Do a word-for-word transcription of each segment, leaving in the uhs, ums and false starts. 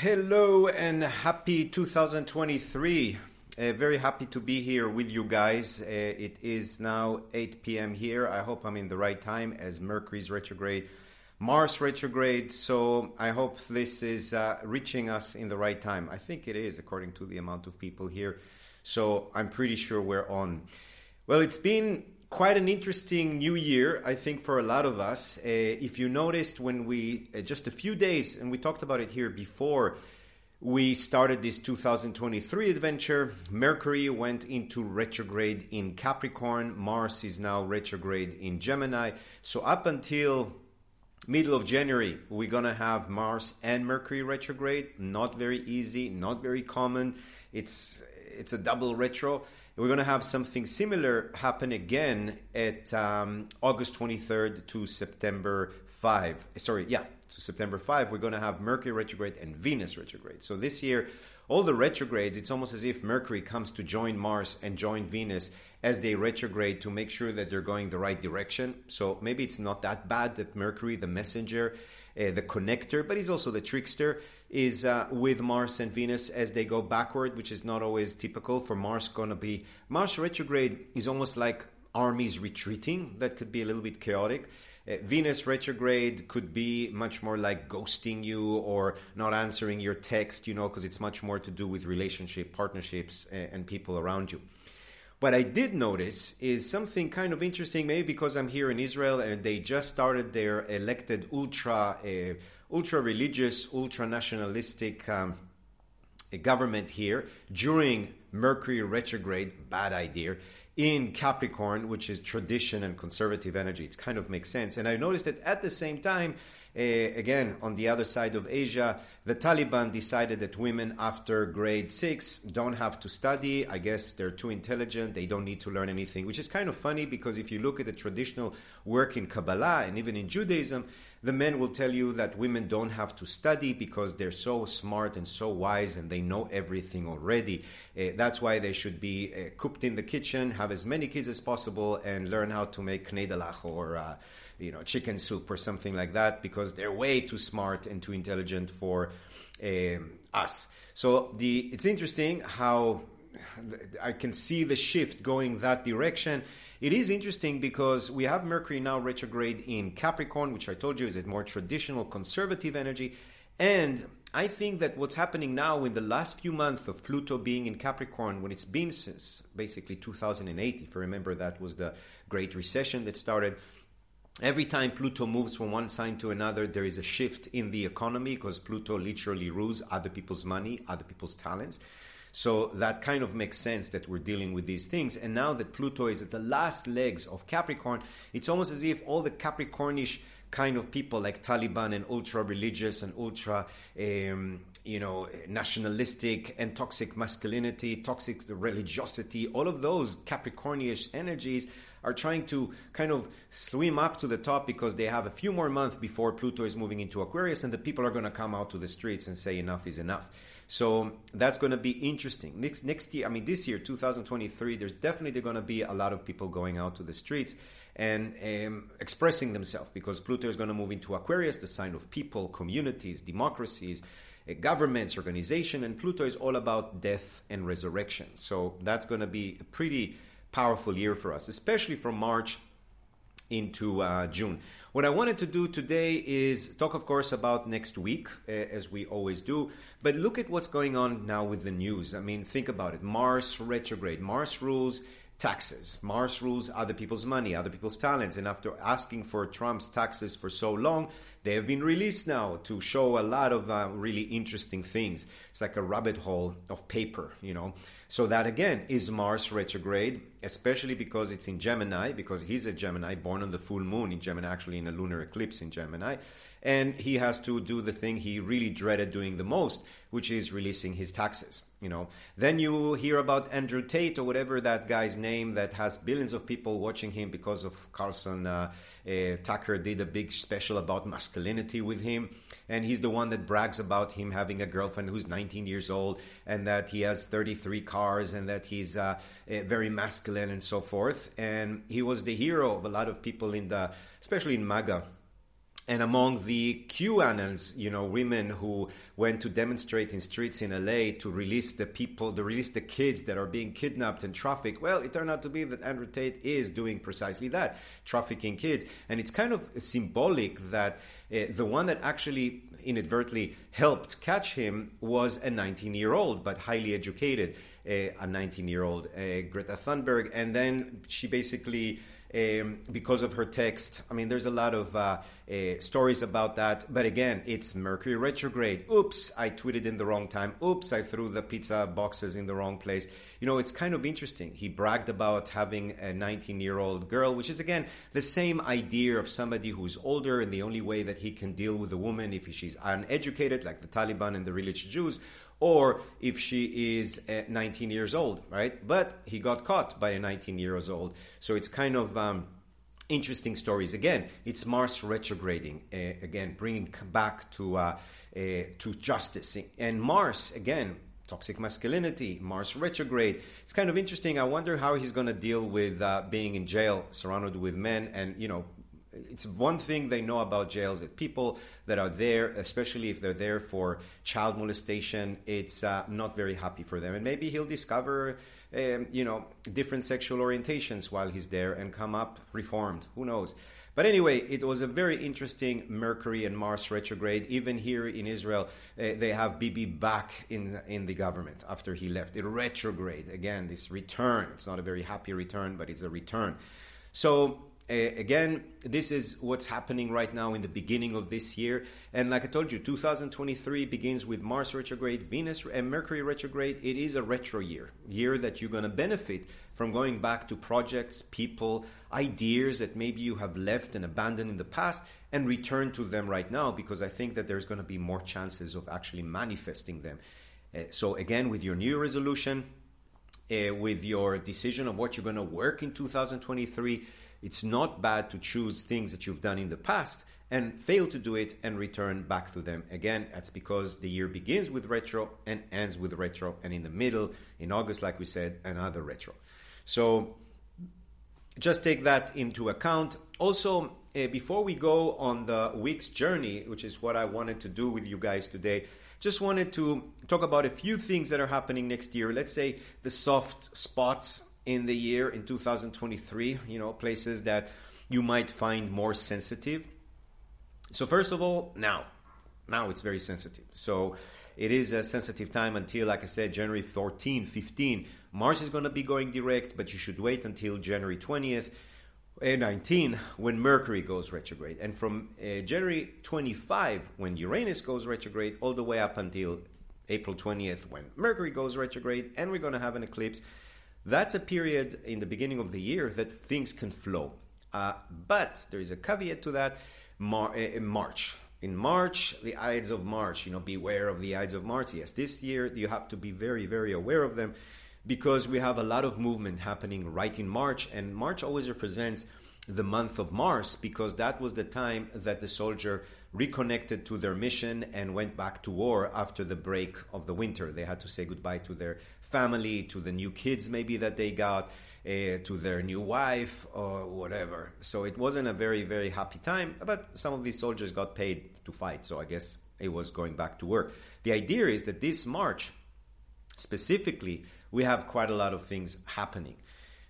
Hello and happy two thousand twenty-three. Uh, very happy to be here with you guys. Uh, it is now eight p.m. here. I hope I'm in the right time as Mercury's retrograde, Mars retrograde. So I hope this is uh, reaching us in the right time. I think it is according to the amount of people here. So I'm pretty sure we're on. Well, it's been quite an interesting new year, I think, for a lot of us. Uh, if you noticed, when we, uh, just a few days, and we talked about it here before, we started this two thousand twenty-three adventure. Mercury went into retrograde in Capricorn. Mars is now retrograde in Gemini. So up until middle of January, we're going to have Mars and Mercury retrograde. Not very easy, not very common. It's, it's a double retro. We're going to have something similar happen again at um, August twenty-third to September fifth. Sorry, yeah, to September fifth. We're going to have Mercury retrograde and Venus retrograde. So this year, all the retrogrades, it's almost as if Mercury comes to join Mars and join Venus as they retrograde to make sure that they're going the right direction. So maybe it's not that bad that Mercury, the messenger, uh, the connector, but he's also the trickster, is uh, with Mars and Venus as they go backward, which is not always typical for Mars. Gonna be Mars retrograde is almost like armies retreating. That could be a little bit chaotic. Uh, Venus retrograde could be much more like ghosting you or not answering your text, you know, because it's much more to do with relationship, partnerships, uh, and people around you. What I did notice is something kind of interesting, maybe because I'm here in Israel and they just started their elected ultra uh, ultra-religious, ultra-nationalistic um, government here during Mercury retrograde, bad idea, in Capricorn, which is tradition and conservative energy. It kind of makes sense. And I noticed that at the same time, uh, again, on the other side of Asia, the Taliban decided that women after grade six don't have to study. I guess they're too intelligent. They don't need to learn anything, which is kind of funny because if you look at the traditional work in Kabbalah and even in Judaism, the men will tell you that women don't have to study because they're so smart and so wise and they know everything already. Uh, that's why they should be uh, cooked in the kitchen, have as many kids as possible, and learn how to make knedalach or uh, you know, chicken soup or something like that because they're way too smart and too intelligent for um, us. So the it's interesting how I can see the shift going that direction. It is interesting because we have Mercury now retrograde in Capricorn, which I told you is a more traditional conservative energy. And I think that what's happening now in the last few months of Pluto being in Capricorn, when it's been since basically two thousand eight, if you remember, that was the Great Recession that started. Every time Pluto moves from one sign to another, there is a shift in the economy because Pluto literally rules other people's money, other people's talents. So that kind of makes sense that we're dealing with these things. And now that Pluto is at the last legs of Capricorn, it's almost as if all the Capricornish kind of people like Taliban and ultra-religious and ultra, um, you know, nationalistic and toxic masculinity, toxic religiosity, all of those Capricornish energies are trying to kind of swim up to the top because they have a few more months before Pluto is moving into Aquarius and the people are going to come out to the streets and say enough is enough. So that's going to be interesting. Next next year, I mean, this year, two thousand twenty-three, there's definitely going to be a lot of people going out to the streets and um, expressing themselves because Pluto is going to move into Aquarius, the sign of people, communities, democracies, uh, governments, organization, and Pluto is all about death and resurrection. So that's going to be a pretty powerful year for us, especially from March into uh, June. What I wanted to do today is talk, of course, about next week, uh, as we always do, but look at what's going on now with the news. I mean, think about it. Mars retrograde. Mars rules taxes. Mars rules other people's money, other people's talents. And after asking for Trump's taxes for so long, they have been released now to show a lot of uh, really interesting things. It's like a rabbit hole of paper, you know. So that, again, is Mars retrograde, especially because it's in Gemini, because he's a Gemini, born on the full moon in Gemini, actually in a lunar eclipse in Gemini. And he has to do the thing he really dreaded doing the most, which is releasing his taxes, you know. Then you hear about Andrew Tate or whatever that guy's name that has billions of people watching him because of Carlson. Uh, uh, Tucker did a big special about masculinity with him. And he's the one that brags about him having a girlfriend who's nineteen years old and that he has thirty-three cars and that he's uh, uh, very masculine and so forth. And he was the hero of a lot of people in the, especially in MAGA And among the QAnons, you know, women who went to demonstrate in streets in L A to release the people, to release the kids that are being kidnapped and trafficked. Well, it turned out to be that Andrew Tate is doing precisely that, trafficking kids. And it's kind of symbolic that uh, the one that actually inadvertently helped catch him was a nineteen-year-old, but highly educated, uh, a nineteen-year-old, uh, Greta Thunberg. And then she basically... Um, because of her text. I mean, there's a lot of uh, uh, stories about that. But again, it's Mercury retrograde. Oops, I tweeted in the wrong time. Oops, I threw the pizza boxes in the wrong place. You know, it's kind of interesting. He bragged about having a nineteen-year-old girl, which is, again, the same idea of somebody who's older, and the only way that he can deal with a woman if she's uneducated, like the Taliban and the religious Jews, or if she is nineteen years old, right? But he got caught by a nineteen years old. So it's kind of um, interesting stories. Again, it's Mars retrograding, uh, again, bringing back to uh, uh, to justice. And Mars, again, toxic masculinity, Mars retrograde. It's kind of interesting. I wonder how he's going to deal with uh, being in jail, surrounded with men, and, you know, it's one thing they know about jails, that people that are there, especially if they're there for child molestation, it's uh, not very happy for them. And maybe he'll discover, um, you know, different sexual orientations while he's there and come up reformed. Who knows? But anyway, it was a very interesting Mercury and Mars retrograde. Even here in Israel, uh, they have Bibi back in in the government after he left. It retrograde. Again, this return. It's not a very happy return, but it's a return. So... Again, this is what's happening right now in the beginning of this year. And like I told you, two thousand twenty-three begins with Mars retrograde, Venus and Mercury retrograde. It is a retro year, year that you're going to benefit from going back to projects, people, ideas that maybe you have left and abandoned in the past, and return to them right now, because I think that there's going to be more chances of actually manifesting them. Uh, so again, with your new resolution, uh, with your decision of what you're going to work in two thousand twenty-three, it's not bad to choose things that you've done in the past and fail to do it and return back to them. Again, that's because the year begins with retro and ends with retro. And in the middle, in August, like we said, another retro. So just take that into account. Also, uh, before we go on the week's journey, which is what I wanted to do with you guys today, just wanted to talk about a few things that are happening next year. Let's say the soft spots in the year in two thousand twenty-three, you know, places that you might find more sensitive. So first of all, now, now it's very sensitive. So it is a sensitive time until, like I said, January fourteenth, fifteenth, Mars is going to be going direct, but you should wait until January twentieth and nineteenth when Mercury goes retrograde. And from uh, January twenty-fifth, when Uranus goes retrograde, all the way up until April twentieth, when Mercury goes retrograde, and we're going to have an eclipse. That's a period in the beginning of the year that things can flow. Uh, but there is a caveat to that. Mar- in March. In March, the Ides of March, you know, beware of the Ides of March. Yes, this year you have to be very, very aware of them, because we have a lot of movement happening right in March. And March always represents the month of Mars, because that was the time that the soldier reconnected to their mission and went back to war after the break of the winter. They had to say goodbye to their family, to the new kids maybe that they got, uh, to their new wife or whatever. So it wasn't a very, very happy time, but some of these soldiers got paid to fight. So I guess it was going back to work. The idea is that this March specifically, we have quite a lot of things happening.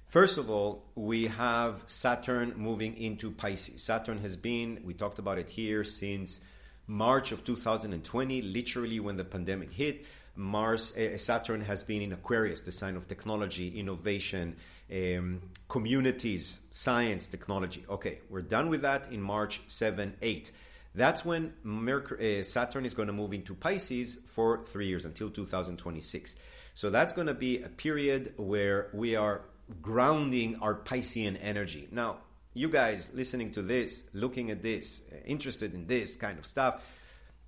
First of all, we have Saturn moving into Pisces. Saturn has been, we talked about it here, since March of two thousand twenty, literally when the pandemic hit. Mars, uh, Saturn has been in Aquarius, the sign of technology, innovation, um, communities, science, technology. Okay, we're done with that in March seventh, eighth. That's when Mercury, uh, Saturn is going to move into Pisces for three years until two thousand twenty-six. So that's going to be a period where we are grounding our Piscean energy. Now, you guys listening to this, looking at this, interested in this kind of stuff,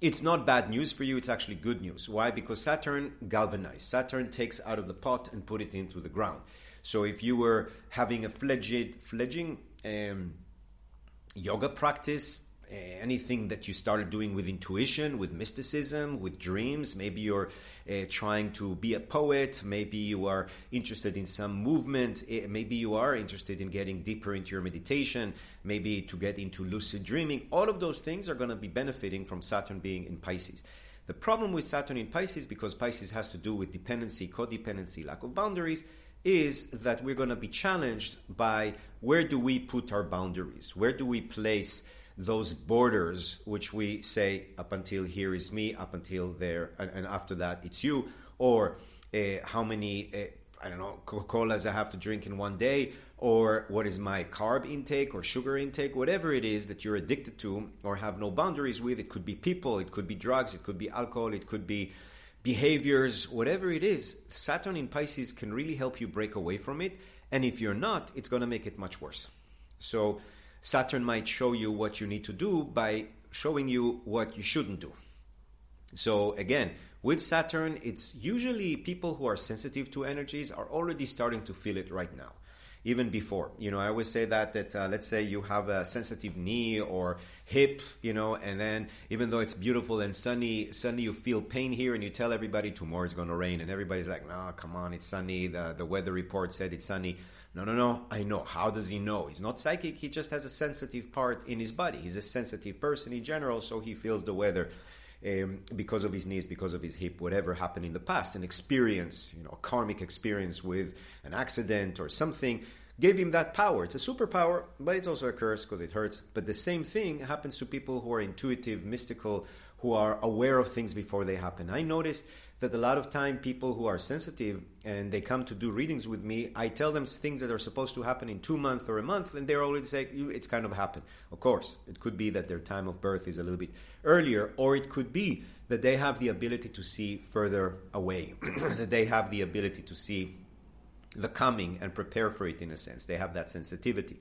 it's not bad news for you. It's actually good news. Why? Because Saturn galvanized. Saturn takes out of the pot and put it into the ground. So if you were having a fledged, fledging um, yoga practice, uh, anything that you started doing with intuition, with mysticism, with dreams. Maybe you're uh, trying to be a poet. Maybe you are interested in some movement. Maybe you are interested in getting deeper into your meditation. Maybe to get into lucid dreaming. All of those things are going to be benefiting from Saturn being in Pisces. The problem with Saturn in Pisces, because Pisces has to do with dependency, codependency, lack of boundaries, is that we're going to be challenged by where do we put our boundaries? Where do we place those borders which we say up until here is me, up until there, and, and after that it's you? Or uh, how many, uh, I don't know, Coca-Colas I have to drink in one day? Or what is my carb intake or sugar intake? Whatever it is that you're addicted to or have no boundaries with, it could be people, it could be drugs, it could be alcohol, it could be behaviors, whatever it is. Saturn in Pisces can really help you break away from it. And if you're not, it's going to make it much worse. So Saturn might show you what you need to do by showing you what you shouldn't do. So again, with Saturn, it's usually people who are sensitive to energies are already starting to feel it right now. Even before, you know, I always say that, that uh, let's say you have a sensitive knee or hip, you know, and then even though it's beautiful and sunny, suddenly you feel pain here and you tell everybody tomorrow it's going to rain. And everybody's like, no, come on, it's sunny. The, the weather report said it's sunny. No, no, no. I know. How does he know? He's not psychic. He just has a sensitive part in his body. He's a sensitive person in general. So he feels the weather um, because of his knees, because of his hip, whatever happened in the past, an experience, you know, a karmic experience with an accident or something gave him that power. It's a superpower, but it's also a curse because it hurts. But the same thing happens to people who are intuitive, mystical, who are aware of things before they happen. I noticed that a lot of time people who are sensitive and they come to do readings with me, I tell them things that are supposed to happen in two months or a month, and they're already saying, it's kind of happened. Of course, it could be that their time of birth is a little bit earlier, or it could be that they have the ability to see further away, that they have the ability to see the coming and prepare for it in a sense. They have that sensitivity.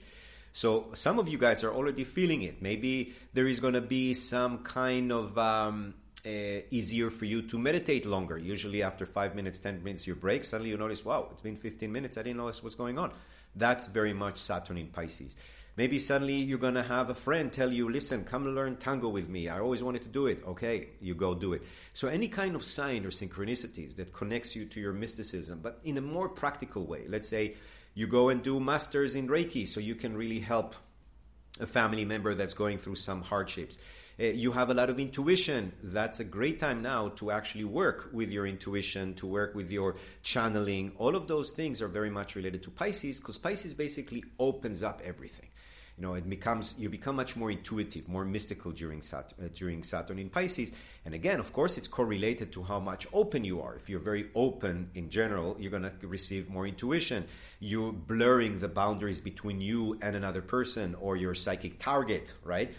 So some of you guys are already feeling it. Maybe there is going to be some kind of um, uh, easier for you to meditate longer. Usually after five minutes, ten minutes, you break. Suddenly you notice, wow, it's been fifteen minutes. I didn't notice what's going on. That's very much Saturn in Pisces. Maybe suddenly you're going to have a friend tell you, listen, come learn tango with me. I always wanted to do it. Okay, you go do it. So any kind of sign or synchronicities that connects you to your mysticism, but in a more practical way. Let's say you go and do masters in Reiki so you can really help a family member that's going through some hardships. You have a lot of intuition. That's a great time now to actually work with your intuition, to work with your channeling. All of those things are very much related to Pisces because Pisces basically opens up everything. You know, it becomes you become much more intuitive, more mystical during Saturn, uh, during Saturn in Pisces. And again, of course, it's correlated to how much open you are. If you're very open in general, you're going to receive more intuition. You're blurring the boundaries between you and another person or your psychic target, right?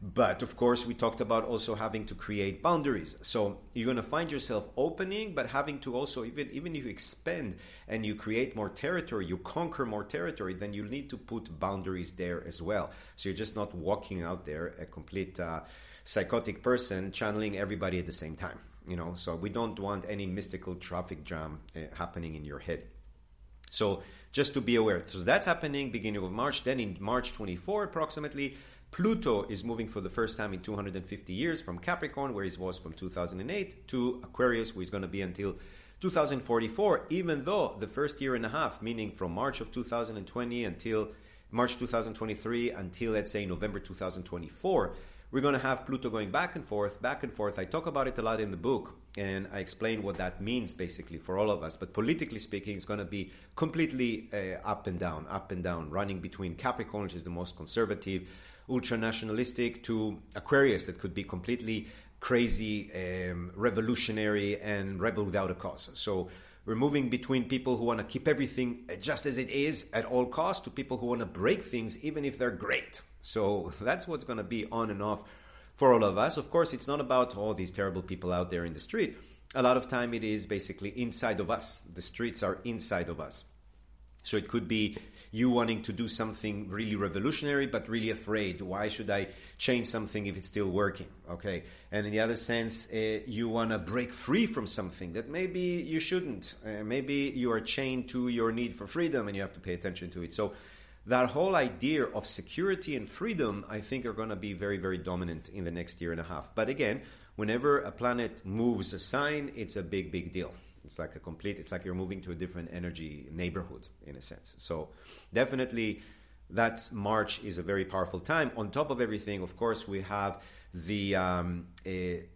But of course, we talked about also having to create boundaries. So you're going to find yourself opening, but having to also, even, even if you expand and you create more territory, you conquer more territory, then you need to put boundaries there as well. So you're just not walking out there a complete uh, psychotic person channeling everybody at the same time. You know, so we don't want any mystical traffic jam uh, happening in your head. So just to be aware. So that's happening beginning of March. Then in March twenty-fourth, approximately, Pluto is moving for the first time in two hundred fifty years from Capricorn, where he was from two thousand eight, to Aquarius, where he's going to be until two thousand forty-four, even though the first year and a half, meaning from March of two thousand twenty until March two thousand twenty-three until, let's say, November two thousand twenty-four, we're going to have Pluto going back and forth, back and forth. I talk about it a lot in the book, and I explain what that means, basically, for all of us. But politically speaking, it's going to be completely uh, up and down, up and down, running between Capricorn, which is the most conservative, ultra-nationalistic, to Aquarius that could be completely crazy, um, revolutionary, and rebel without a cause. So we're moving between people who want to keep everything just as it is at all costs to people who want to break things even if they're great. So that's what's going to be on and off for all of us. Of course, it's not about all these terrible people out there in the street. A lot of time it is basically inside of us. The streets are inside of us. So it could be you wanting to do something really revolutionary, but really afraid. Why should I change something if it's still working? Okay. And in the other sense, uh, you want to break free from something that maybe you shouldn't. Uh, maybe you are chained to your need for freedom and you have to pay attention to it. So that whole idea of security and freedom, I think, are going to be very, very dominant in the next year and a half. But again, whenever a planet moves a sign, it's a big, big deal. It's like a complete, it's like you're moving to a different energy neighborhood, in a sense. So definitely that March is a very powerful time. On top of everything, of course, we have the um, uh,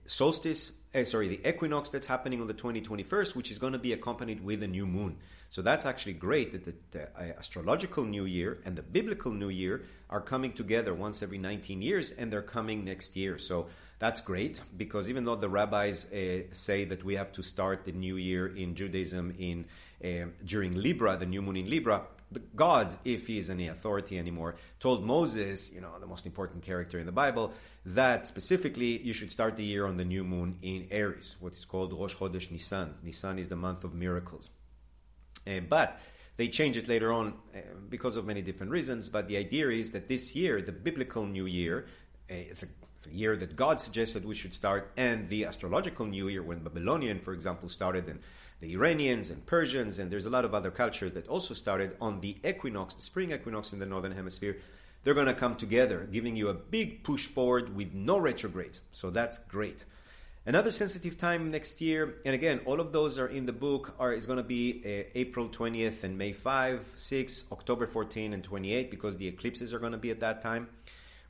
solstice, uh, sorry, the equinox that's happening on the twenty, twenty-first, which is going to be accompanied with a new moon. So that's actually great that the, the uh, astrological new year and the biblical new year are coming together once every nineteen years, and they're coming next year. So that's great, because even though the rabbis uh, say that we have to start the new year in Judaism in um, during Libra, the new moon in Libra, the God, if he is any authority anymore, told Moses, you know, the most important character in the Bible, that specifically you should start the year on the new moon in Aries, what is called Rosh Chodesh Nisan. Nisan is the month of miracles. Uh, but they change it later on uh, because of many different reasons. But the idea is that this year, the biblical new year, uh, the The year that God suggested we should start, and the astrological new year when Babylonian, for example, started, and the Iranians and Persians, and there's a lot of other cultures that also started on the equinox, the spring equinox in the northern hemisphere, they're going to come together, giving you a big push forward with no retrogrades. So that's great. Another sensitive time next year, and again, all of those are in the book, are is going to be uh, April twentieth and May fifth, sixth, October fourteenth and twenty-eighth, because the eclipses are going to be at that time.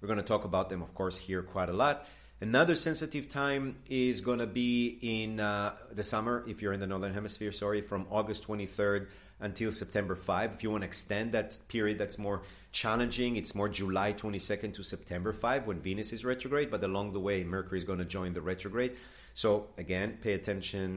We're going to talk about them, of course, here quite a lot. Another sensitive time is going to be in uh, the summer, if you're in the Northern Hemisphere, sorry, from August twenty-third until September fifth. If you want to extend that period, that's more challenging. It's more July twenty-second to September fifth when Venus is retrograde, but along the way, Mercury is going to join the retrograde. So again, pay attention.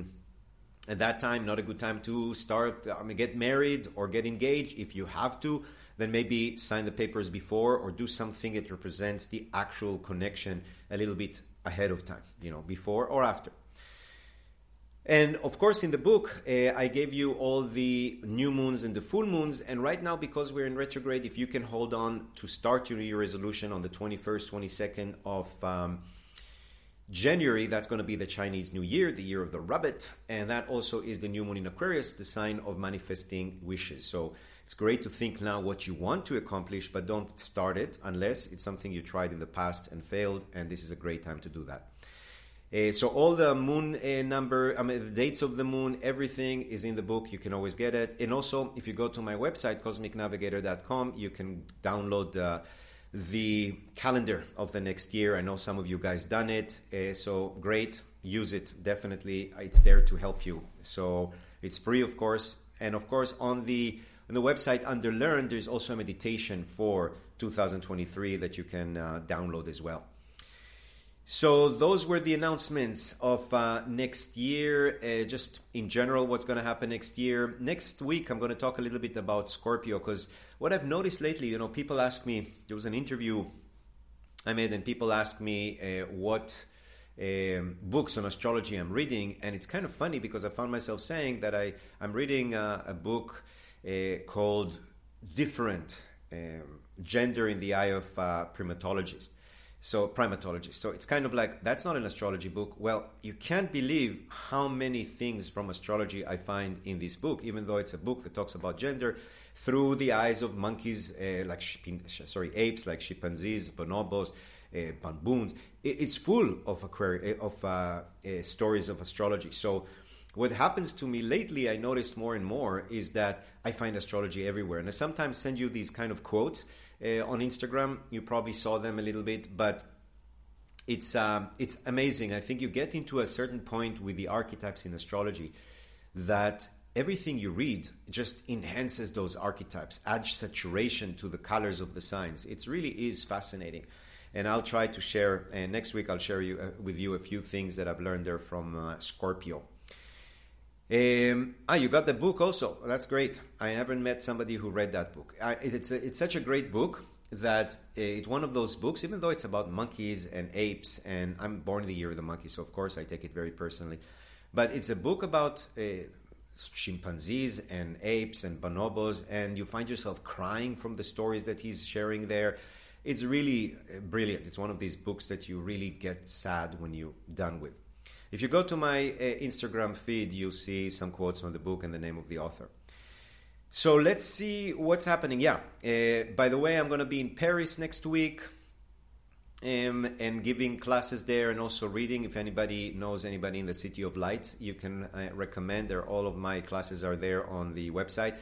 At that time, not a good time to start, I mean, get married or get engaged if you have to. Then maybe sign the papers before, or do something that represents the actual connection a little bit ahead of time, you know, before or after. And of course, in the book, uh, I gave you all the new moons and the full moons. And right now, because we're in retrograde, if you can hold on to start your New Year resolution on the twenty-first, twenty-second of um, January, that's going to be the Chinese New Year, the year of the rabbit. And that also is the new moon in Aquarius, the sign of manifesting wishes. So it's great to think now what you want to accomplish, but don't start it unless it's something you tried in the past and failed, and this is a great time to do that. Uh, so all the moon uh, number, I mean, the dates of the moon, everything is in the book. You can always get it. And also, if you go to my website, cosmic navigator dot com, you can download uh, the calendar of the next year. I know some of you guys done it, uh, so great. Use it, definitely. It's there to help you. So it's free, of course. And of course, on the On the website under Learn, there's also a meditation for two thousand twenty-three that you can uh, download as well. So those were the announcements of uh, next year, uh, just in general what's going to happen next year. Next week, I'm going to talk a little bit about Scorpio, because what I've noticed lately, you know, people ask me, there was an interview I made and people ask me uh, what Um, books on astrology I'm reading, and it's kind of funny because I found myself saying that I, I'm reading uh, a book uh, called Different um, Gender in the Eye of uh, Primatologists. So Primatologists. So it's kind of like, that's not an astrology book. Well, you can't believe how many things from astrology I find in this book, even though it's a book that talks about gender through the eyes of monkeys, uh, like sorry, apes, like chimpanzees, bonobos, Uh, bamboons. It's full of aquari- of uh, uh, stories of astrology. So what happens to me lately, I noticed more and more, is that I find astrology everywhere. And I sometimes send you these kind of quotes uh, on Instagram. You probably saw them a little bit, but it's um, it's amazing. I think you get into a certain point with the archetypes in astrology that everything you read just enhances those archetypes, adds saturation to the colors of the signs. It really is fascinating. And I'll try to share, and uh, next week I'll share you, uh, with you a few things that I've learned there from uh, Scorpio. Um, ah, you got the book also. That's great. I haven't met somebody who read that book. I, it's, a, it's such a great book that it's one of those books, even though it's about monkeys and apes, and I'm born the year of the monkey, so of course I take it very personally. But it's a book about uh, chimpanzees and apes and bonobos, and you find yourself crying from the stories that he's sharing there. It's really brilliant. It's one of these books that you really get sad when you're done with. If you go to my uh, Instagram feed, you'll see some quotes on the book and the name of the author. So let's see what's happening. Yeah. Uh, by the way, I'm going to be in Paris next week um, and giving classes there and also reading. If anybody knows anybody in the City of Light, you can uh, recommend. There, all of my classes are there on the website.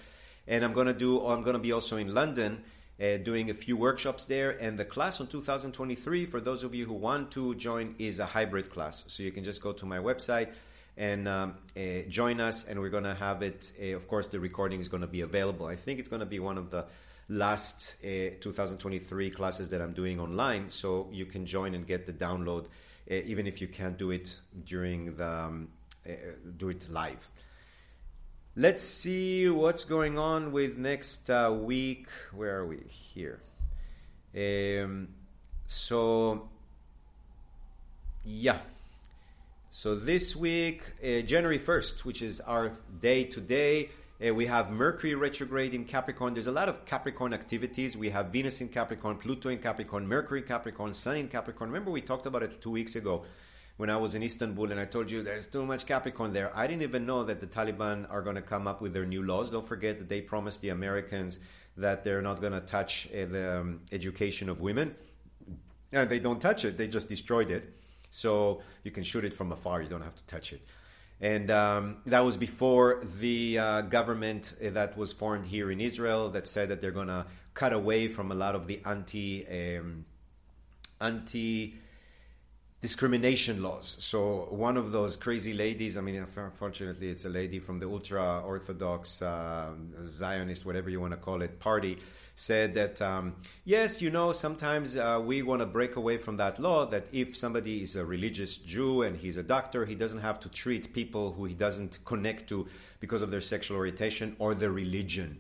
And I'm going to do. I'm going to be also in London uh, doing a few workshops there. And the class on two thousand twenty-three, for those of you who want to join, is a hybrid class. So you can just go to my website and um, uh, join us. And we're going to have it. Uh, of course, the recording is going to be available. I think it's going to be one of the last uh, two thousand twenty-three classes that I'm doing online. So you can join and get the download, uh, even if you can't do it during the um, uh, do it live. Let's see what's going on with next uh, week. Where are we? Here. Um, so, yeah. So this week, uh, January first, which is our day today, uh, we have Mercury retrograde in Capricorn. There's a lot of Capricorn activities. We have Venus in Capricorn, Pluto in Capricorn, Mercury in Capricorn, Sun in Capricorn. Remember, we talked about it two weeks ago when I was in Istanbul, and I told you there's too much Capricorn there. I didn't even know that the Taliban are going to come up with their new laws. Don't forget that they promised the Americans that they're not going to touch uh, the um, education of women. And they don't touch it. They just destroyed it. So you can shoot it from afar. You don't have to touch it. And um, that was before the uh, government that was formed here in Israel that said that they're going to cut away from a lot of the anti um, anti discrimination laws. So one of those crazy ladies, I mean, unfortunately, it's a lady from the ultra-Orthodox, uh, Zionist, whatever you want to call it, party, said that, um, yes, you know, sometimes uh, we want to break away from that law that if somebody is a religious Jew and he's a doctor, he doesn't have to treat people who he doesn't connect to because of their sexual orientation or their religion.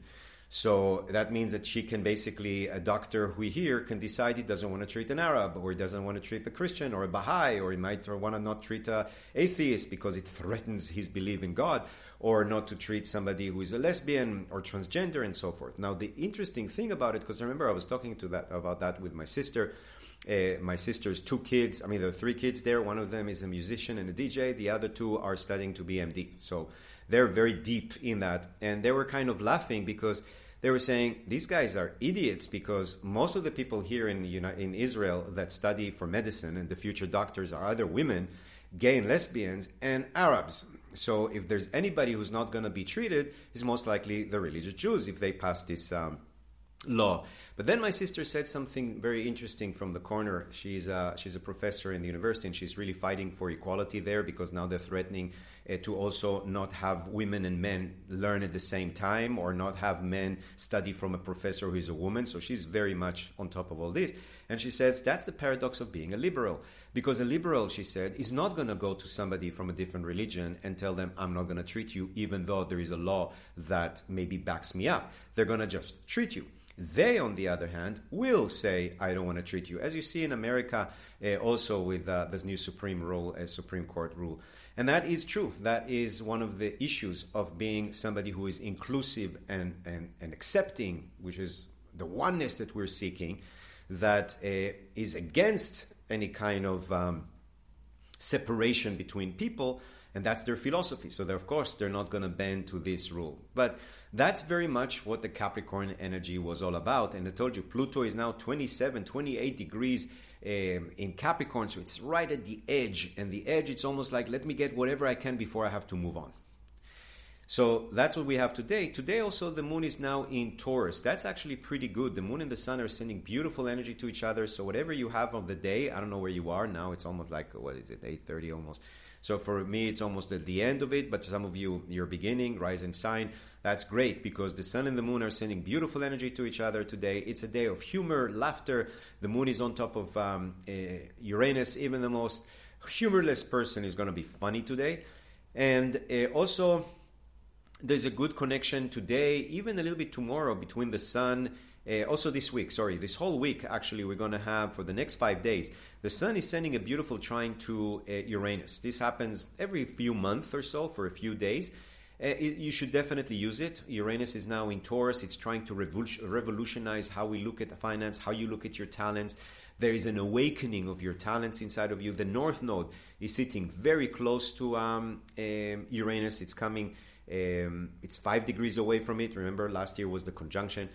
So that means that she can basically, a doctor we here can decide he doesn't want to treat an Arab, or he doesn't want to treat a Christian or a Baha'i, or he might want to not treat an atheist because it threatens his belief in God, or not to treat somebody who is a lesbian or transgender and so forth. Now, the interesting thing about it, because remember I was talking to that about that with my sister. Uh, my sister's two kids, I mean, there are three kids there. One of them is a musician and a D J. The other two are studying to be M D. So they're very deep in that. And they were kind of laughing because they were saying, these guys are idiots, because most of the people here in you know, in Israel that study for medicine and the future doctors are either women, gay and lesbians, and Arabs. So if there's anybody who's not going to be treated, it's most likely the religious Jews if they pass this um, law. But then my sister said something very interesting from the corner. She's a, she's a professor in the university, and she's really fighting for equality there, because now they're threatening Uh, to also not have women and men learn at the same time, or not have men study from a professor who is a woman. So she's very much on top of all this. And she says that's the paradox of being a liberal. Because a liberal, she said, is not going to go to somebody from a different religion and tell them, I'm not going to treat you, even though there is a law that maybe backs me up. They're going to just treat you. They, on the other hand, will say, I don't want to treat you. As you see in America, uh, also with uh, this new Supreme rule, uh, Supreme Court rule. And that is true. That is one of the issues of being somebody who is inclusive and, and, and accepting, which is the oneness that we're seeking, that uh, is against any kind of um, separation between people. And that's their philosophy. So, of course, they're not going to bend to this rule. But that's very much what the Capricorn energy was all about. And I told you, Pluto is now twenty-seven, twenty-eight degrees um, in Capricorn. So it's right at the edge. And the edge, it's almost like, let me get whatever I can before I have to move on. So that's what we have today. Today also the moon is now in Taurus. That's actually pretty good. The moon and the sun are sending beautiful energy to each other. So whatever you have of the day, I don't know where you are now. It's almost like, what is it, eight thirty almost. So for me, it's almost at the end of it. But some of you, you're beginning, rise and sign. That's great, because the sun and the moon are sending beautiful energy to each other today. It's a day of humor, laughter. The moon is on top of um, uh, Uranus. Even the most humorless person is going to be funny today. And uh, also, there's a good connection today, even a little bit tomorrow, between the sun. Uh, also this week, sorry, this whole week, actually, we're going to have, for the next five days, the sun is sending a beautiful trine to uh, Uranus. This happens every few months or so for a few days. Uh, it, you should definitely use it. Uranus is now in Taurus. It's trying to revol- revolutionize how we look at finance, how you look at your talents, There is an awakening of your talents inside of you. The North Node is sitting very close to um, um, Uranus. It's coming, um, it's five degrees away from it. Remember, last year was the conjunction.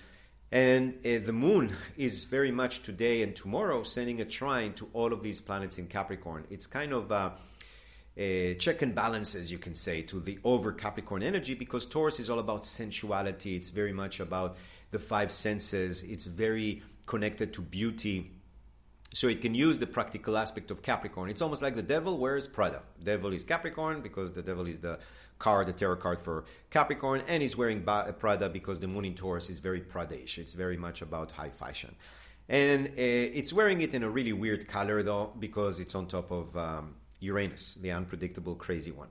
And uh, the moon is very much today and tomorrow sending a trine to all of these planets in Capricorn. It's kind of uh, a check and balances, you can say, to the over Capricorn energy, because Taurus is all about sensuality. It's very much about the five senses. It's very connected to beauty. So it can use the practical aspect of Capricorn. It's almost like the devil wears Prada. Devil is Capricorn because the devil is the card, the tarot card for Capricorn, and he's wearing Prada because the moon in Taurus is very Prada-ish. It's very much about high fashion. And uh, it's wearing it in a really weird color, though, because it's on top of um, Uranus, the unpredictable, crazy one.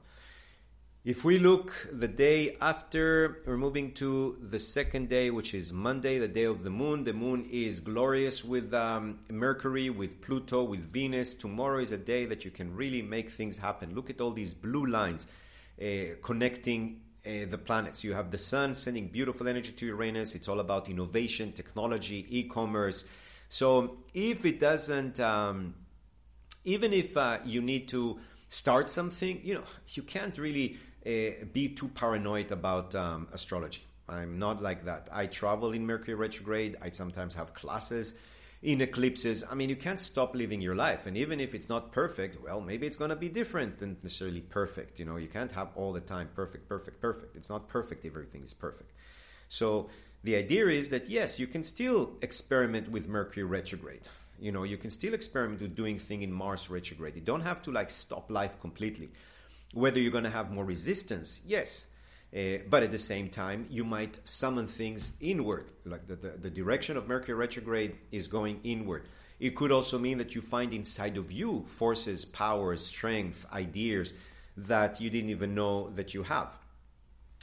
If we look the day after, we're moving to the second day, which is Monday, the day of the moon. The moon is glorious with um, Mercury, with Pluto, with Venus. Tomorrow is a day that you can really make things happen. Look at all these blue lines uh, connecting uh, the planets. You have the sun sending beautiful energy to Uranus. It's all about innovation, technology, e-commerce. So if it doesn't, um, even if uh, you need to start something, you know, you can't really... Uh, be too paranoid about um, astrology. I'm not like that. I travel in Mercury retrograde. I sometimes have classes in eclipses. I mean, you can't stop living your life. And even if it's not perfect, well, maybe it's going to be different than necessarily perfect. You know, you can't have all the time perfect, perfect, perfect. It's not perfect. Everything is perfect. So the idea is that, yes, you can still experiment with Mercury retrograde. You know, you can still experiment with doing things in Mars retrograde. You don't have to like stop life completely. Whether you're going to have more resistance, yes. Uh, but at the same time, you might summon things inward. Like the, the, the direction of Mercury retrograde is going inward. It could also mean that you find inside of you forces, powers, strength, ideas that you didn't even know that you have.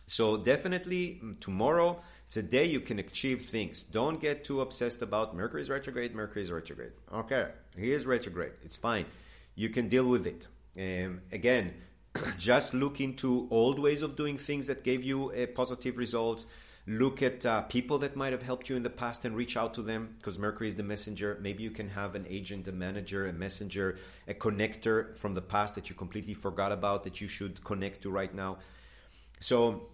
So definitely tomorrow, it's a day you can achieve things. Don't get too obsessed about Mercury's retrograde, Mercury's retrograde. Okay, he is retrograde. It's fine. You can deal with it. Um, again, just look into old ways of doing things that gave you uh, positive results. Look at uh, people that might have helped you in the past and reach out to them, because Mercury is the messenger. Maybe you can have an agent, a manager, a messenger, a connector from the past that you completely forgot about that you should connect to right now. So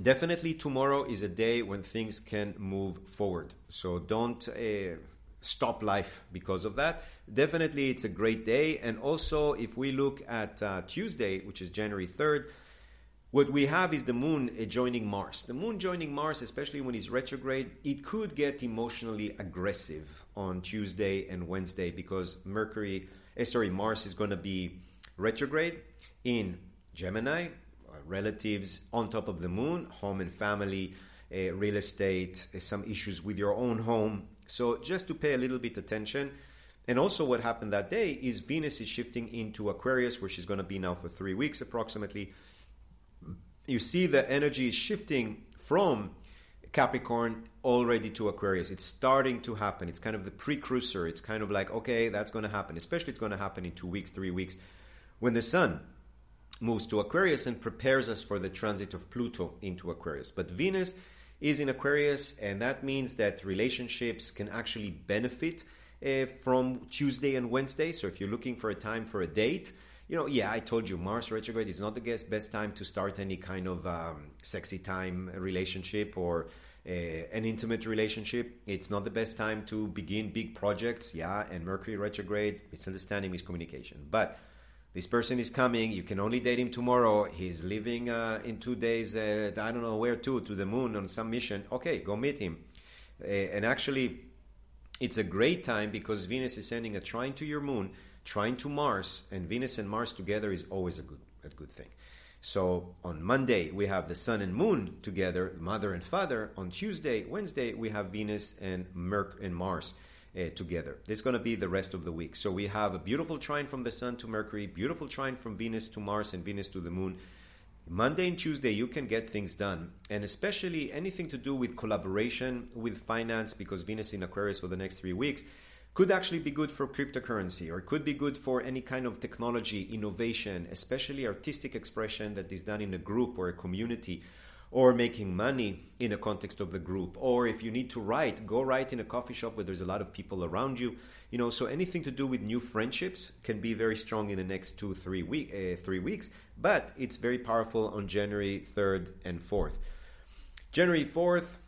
definitely tomorrow is a day when things can move forward. So don't... Uh, stop life because of that. Definitely it's a great day. And also if we look at uh, Tuesday, which is January third, what we have is the moon uh, joining Mars. The moon joining Mars, especially when it's retrograde, it could get emotionally aggressive on Tuesday and Wednesday because Mercury, uh, sorry, Mars is going to be retrograde in Gemini, uh, relatives on top of the moon, home and family, uh, real estate, uh, some issues with your own home. So just to pay a little bit attention. And also what happened that day is Venus is shifting into Aquarius, where she's going to be now for three weeks approximately. You see the energy is shifting from Capricorn already to Aquarius. It's starting to happen. It's kind of the precursor. It's kind of like, okay, that's going to happen. Especially it's going to happen in two weeks, three weeks, when the sun moves to Aquarius and prepares us for the transit of Pluto into Aquarius. But Venus is in Aquarius, and that means that relationships can actually benefit uh, from Tuesday and Wednesday. So if you're looking for a time for a date, you know, yeah, I told you Mars retrograde is not the best time to start any kind of um, sexy time relationship or uh, an intimate relationship. It's not the best time to begin big projects, yeah, and Mercury retrograde, misunderstanding, miscommunication. But this person is coming. You can only date him tomorrow. He's leaving uh, in two days. Uh, I don't know where to, to the moon on some mission. Okay, go meet him. Uh, and actually, it's a great time because Venus is sending a trine to your moon, trine to Mars, and Venus and Mars together is always a good, a good thing. So on Monday, we have the sun and moon together, mother and father. On Tuesday, Wednesday, we have Venus and Merc and Mars Uh, together. This is going to be the rest of the week. So we have a beautiful trine from the sun to Mercury, beautiful trine from Venus to Mars and Venus to the moon. Monday and Tuesday, you can get things done. And especially anything to do with collaboration, with finance, because Venus in Aquarius for the next three weeks could actually be good for cryptocurrency, or could be good for any kind of technology, innovation, especially artistic expression that is done in a group or a community, or making money in a context of the group, or if you need to write, go write in a coffee shop where there's a lot of people around you. You know, so anything to do with new friendships can be very strong in the next two, three week, uh, three weeks, but it's very powerful on January third and fourth. January fourth,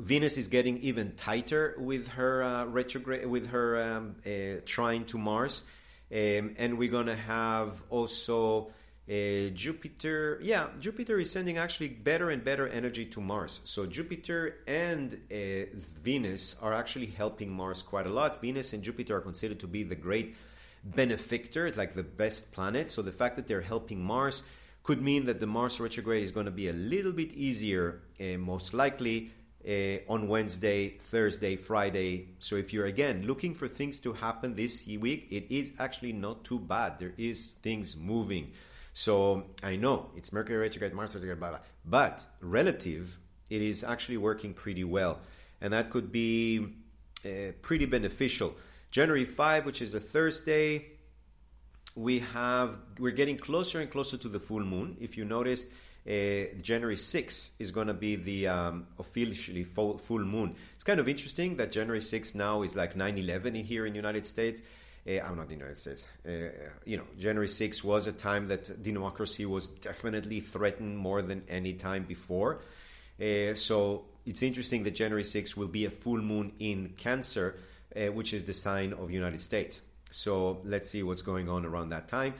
Venus is getting even tighter with her uh, retrograde, with her um, uh, trine to Mars, um, and we're gonna have also uh, Jupiter. Yeah, Jupiter is sending actually better and better energy to Mars. So Jupiter and uh, Venus are actually helping Mars quite a lot. Venus and Jupiter are considered to be the great benefactor, like the best planet. So the fact that they're helping Mars could mean that the Mars retrograde is going to be a little bit easier, uh, most likely. Uh, on Wednesday, Thursday, Friday. So if you're again looking for things to happen this week, it is actually not too bad. There is things moving. So I know it's Mercury retrograde, Mars retrograde, blah, blah. But relative, it is actually working pretty well. And that could be uh, pretty beneficial. January fifth, which is a Thursday, we have, we're getting closer and closer to the full moon. If you notice, Uh, January sixth is going to be the um, officially full, full moon. It's kind of interesting that January sixth now is like nine eleven here in the United States. Uh, I'm not in the United States. Uh, you know, January sixth was a time that democracy was definitely threatened more than any time before. Uh, so it's interesting that January sixth will be a full moon in Cancer, uh, which is the sign of the United States. So let's see what's going on around that time.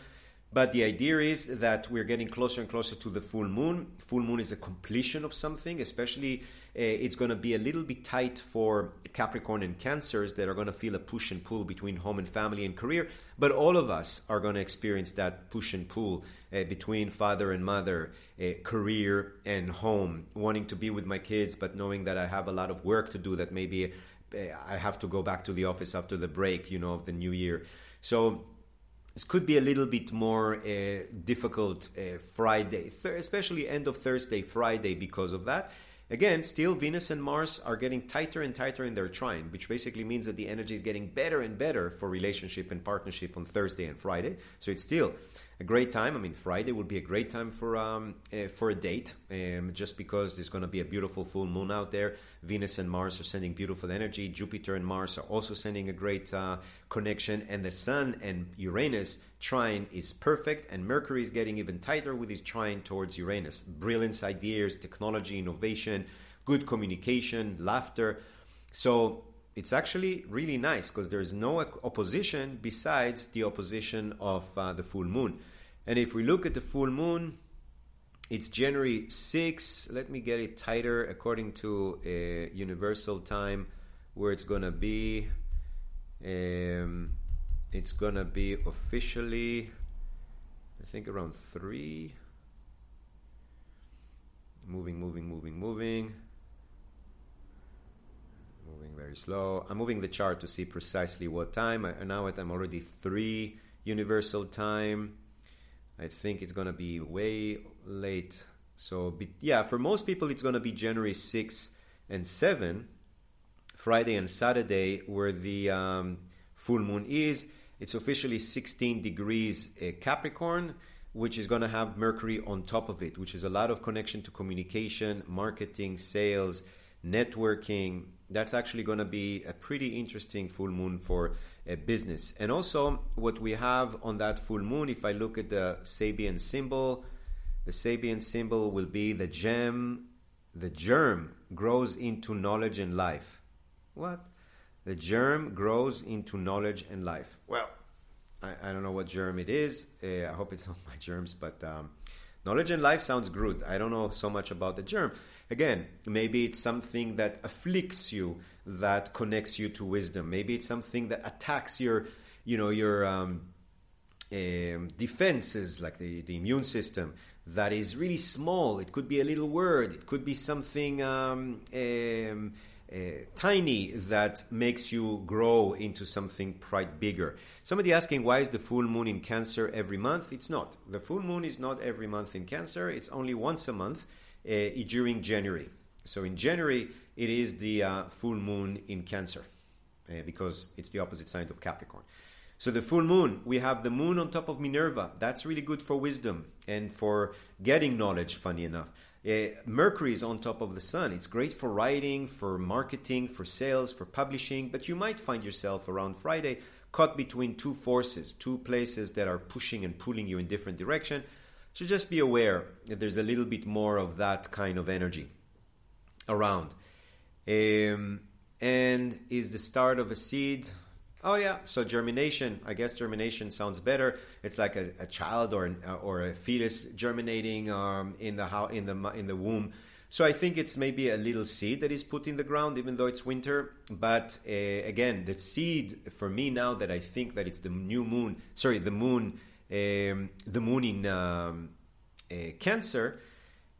But the idea is that we're getting closer and closer to the full moon. Full moon is a completion of something, especially uh, it's going to be a little bit tight for Capricorn and Cancers that are going to feel a push and pull between home and family and career. But all of us are going to experience that push and pull uh, between father and mother, uh, career and home, wanting to be with my kids, but knowing that I have a lot of work to do, that maybe I have to go back to the office after the break, you know, of the new year. So this could be a little bit more uh, difficult uh, Friday, th- especially end of Thursday, Friday, because of that. Again, still Venus and Mars are getting tighter and tighter in their trine, which basically means that the energy is getting better and better for relationship and partnership on Thursday and Friday. So it's still a great time. I mean, Friday would be a great time for um, uh, for a date, um, just because there's going to be a beautiful full moon out there. Venus and Mars are sending beautiful energy. Jupiter and Mars are also sending a great uh, connection. And the Sun and Uranus trine is perfect. And Mercury is getting even tighter with his trine towards Uranus. Brilliant ideas, technology, innovation, good communication, laughter. So it's actually really nice because there's no opposition besides the opposition of uh, the full moon. And if we look at the full moon, it's January sixth. Let me get it tighter according to uh, Universal Time, where it's going to be. Um, it's going to be officially, I think, around three. Moving, moving, moving, moving. Moving very slow. I'm moving the chart to see precisely what time. I, now that I'm already three Universal Time, I think it's going to be way late. So be, yeah, for most people, it's going to be January sixth and seventh, Friday and Saturday, where the um, full moon is. It's officially sixteen degrees uh, Capricorn, which is going to have Mercury on top of it, which is a lot of connection to communication, marketing, sales, networking. That's actually going to be a pretty interesting full moon for a business. And also what we have on that full moon, if I look at the Sabian symbol, the Sabian symbol will be the gem. The germ grows into knowledge and life. What? The germ grows into knowledge and life. Well, I, I don't know what germ it is. Uh, I hope it's not my germs, but um, knowledge and life sounds good. I don't know so much about the germ. Again, maybe it's something that afflicts you, that connects you to wisdom. Maybe it's something that attacks your, you know, your um, um, defenses, like the, the immune system, that is really small. It could be a little word. It could be something um, um, uh, tiny that makes you grow into something quite bigger. Somebody asking, why is the full moon in Cancer every month? It's not. The full moon is not every month in Cancer. It's only once a month. Uh, during January. So in January, it is the uh, full moon in Cancer uh, because it's the opposite sign of Capricorn. So the full moon, we have the moon on top of Minerva. That's really good for wisdom and for getting knowledge, funny enough. Uh, Mercury is on top of the sun. It's great for writing, for marketing, for sales, for publishing, but you might find yourself around Friday caught between two forces, two places that are pushing and pulling you in different direction. So just be aware that there's a little bit more of that kind of energy around. Um, and is the start of a seed. Oh yeah, so germination. I guess germination sounds better. It's like a, a child or an, or a fetus germinating um, in the how in the in the womb. So I think it's maybe a little seed that is put in the ground, even though it's winter. But uh, again, the seed for me now that I think that it's the new moon. Sorry, the moon, um, the moon in um, uh, Cancer.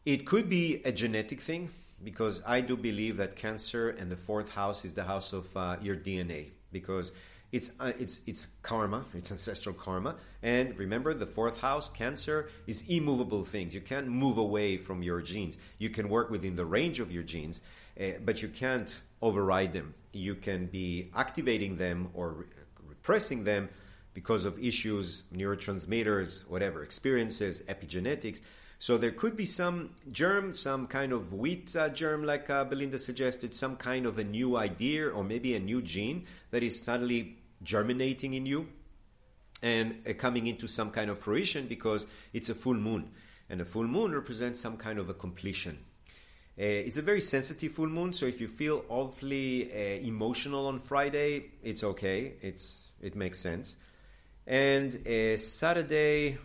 It could be a genetic thing because I do believe that Cancer and the fourth house is the house of uh, your D N A. Because it's uh, it's it's karma, it's ancestral karma. And remember, the fourth house, Cancer, is immovable things. You can't move away from your genes. You can work within the range of your genes, uh, but you can't override them. You can be activating them or re- repressing them because of issues, neurotransmitters, whatever, experiences, epigenetics. So there could be some germ, some kind of wheat uh, germ, like uh, Belinda suggested, some kind of a new idea or maybe a new gene that is suddenly germinating in you and uh, coming into some kind of fruition because it's a full moon. And a full moon represents some kind of a completion. Uh, it's a very sensitive full moon, so if you feel awfully uh, emotional on Friday, it's okay. It's it makes sense. And uh, Saturday...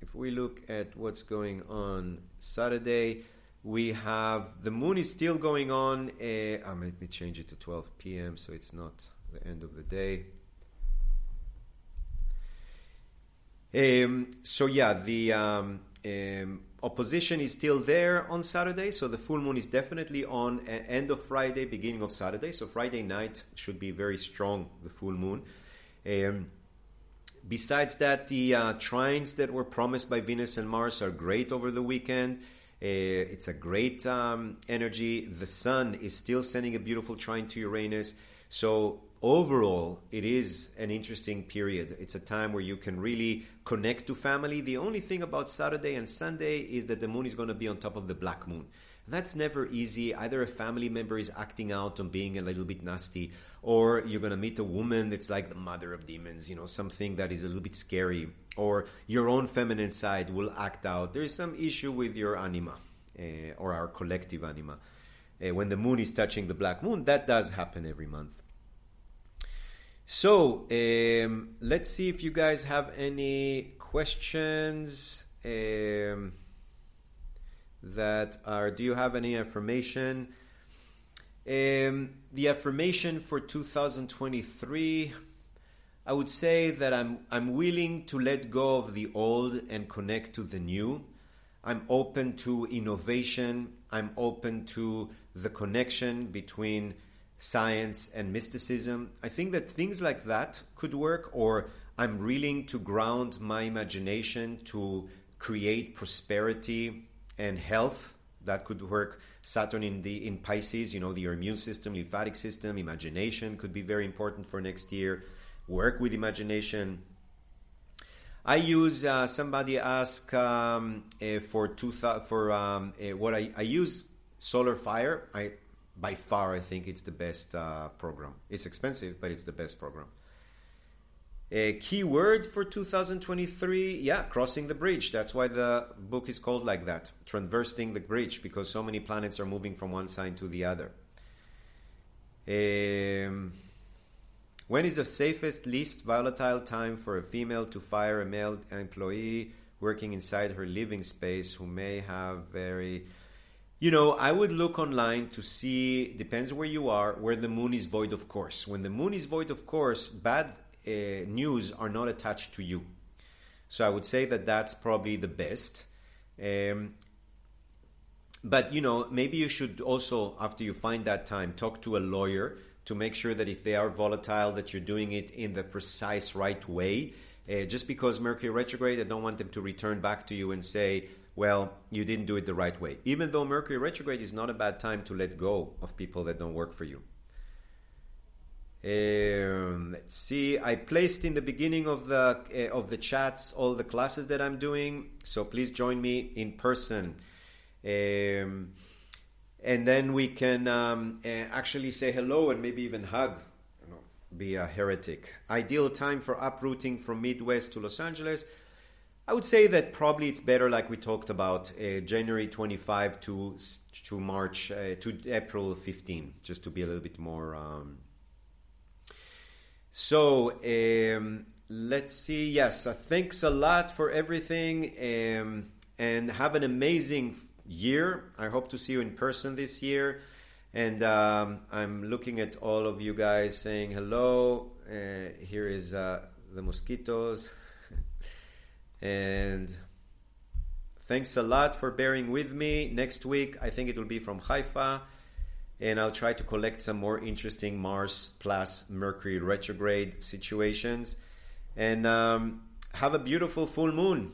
If we look at what's going on Saturday, we have the moon is still going on. Uh, um, let me change it to twelve p.m. so it's not the end of the day. Um, so yeah, the um, um, opposition is still there on Saturday. So the full moon is definitely on uh, end of Friday, beginning of Saturday. So Friday night should be very strong, the full moon. Um, Besides that, the uh, trines that were promised by Venus and Mars are great over the weekend. Uh, it's a great um, energy. The sun is still sending a beautiful trine to Uranus. So overall, it is an interesting period. It's a time where you can really connect to family. The only thing about Saturday and Sunday is that the moon is going to be on top of the black moon. That's never easy. Either a family member is acting out on being a little bit nasty, or you're going to meet a woman that's like the mother of demons, you know, something that is a little bit scary, or your own feminine side will act out. There is some issue with your anima uh, or our collective anima. Uh, when the moon is touching the black moon, that does happen every month. So um, let's see if you guys have any questions. Um that are do you have any affirmation? Um the affirmation for two thousand twenty-three, I would say that I'm I'm willing to let go of the old and connect to the new. I'm open to innovation. I'm open to the connection between science and mysticism. I think that things like that could work, or I'm willing to ground my imagination to create prosperity and health. That could work. Saturn in the in Pisces, you know, the immune system, lymphatic system, imagination could be very important for next year. Work with imagination. I use uh, somebody asked um, uh, for two th- for um, uh, what I, I use Solar Fire. I by far I think it's the best uh, program. It's expensive, but it's the best program. A key word for two thousand twenty-three, yeah, crossing the bridge. That's why the book is called like that, Traversing the Bridge, because so many planets are moving from one sign to the other. Um, when is the safest, least volatile time for a female to fire a male employee working inside her living space who may have very... You know, I would look online to see, depends where you are, where the moon is void of course. When the moon is void of course, bad... Uh, news are not attached to you. So I would say that that's probably the best. Um, but, you know, maybe you should also, after you find that time, talk to a lawyer to make sure that if they are volatile, that you're doing it in the precise right way. Uh, just because Mercury retrograde, I don't want them to return back to you and say, well, you didn't do it the right way. Even though Mercury retrograde is not a bad time to let go of people that don't work for you. Um, let's see. I placed in the beginning of the uh, of the chats all the classes that I'm doing, so please join me in person. Uh, Um, and then we can um, uh, actually say hello and maybe even hug, you know, be a heretic. Ideal time for uprooting from Midwest to Los Angeles. I would say that probably it's better, like we talked about, uh, January twenty-fifth to to March, uh, to April fifteenth, just to be a little bit more. Um... So um, let's see. Yes, uh, thanks a lot for everything, um, and have an amazing year. I hope to see you in person this year. And um, I'm looking at all of you guys saying hello. Uh, here is uh, the mosquitoes. And thanks a lot for bearing with me. Next week, I think it will be from Haifa, and I'll try to collect some more interesting Mars plus Mercury retrograde situations. And um, have a beautiful full moon.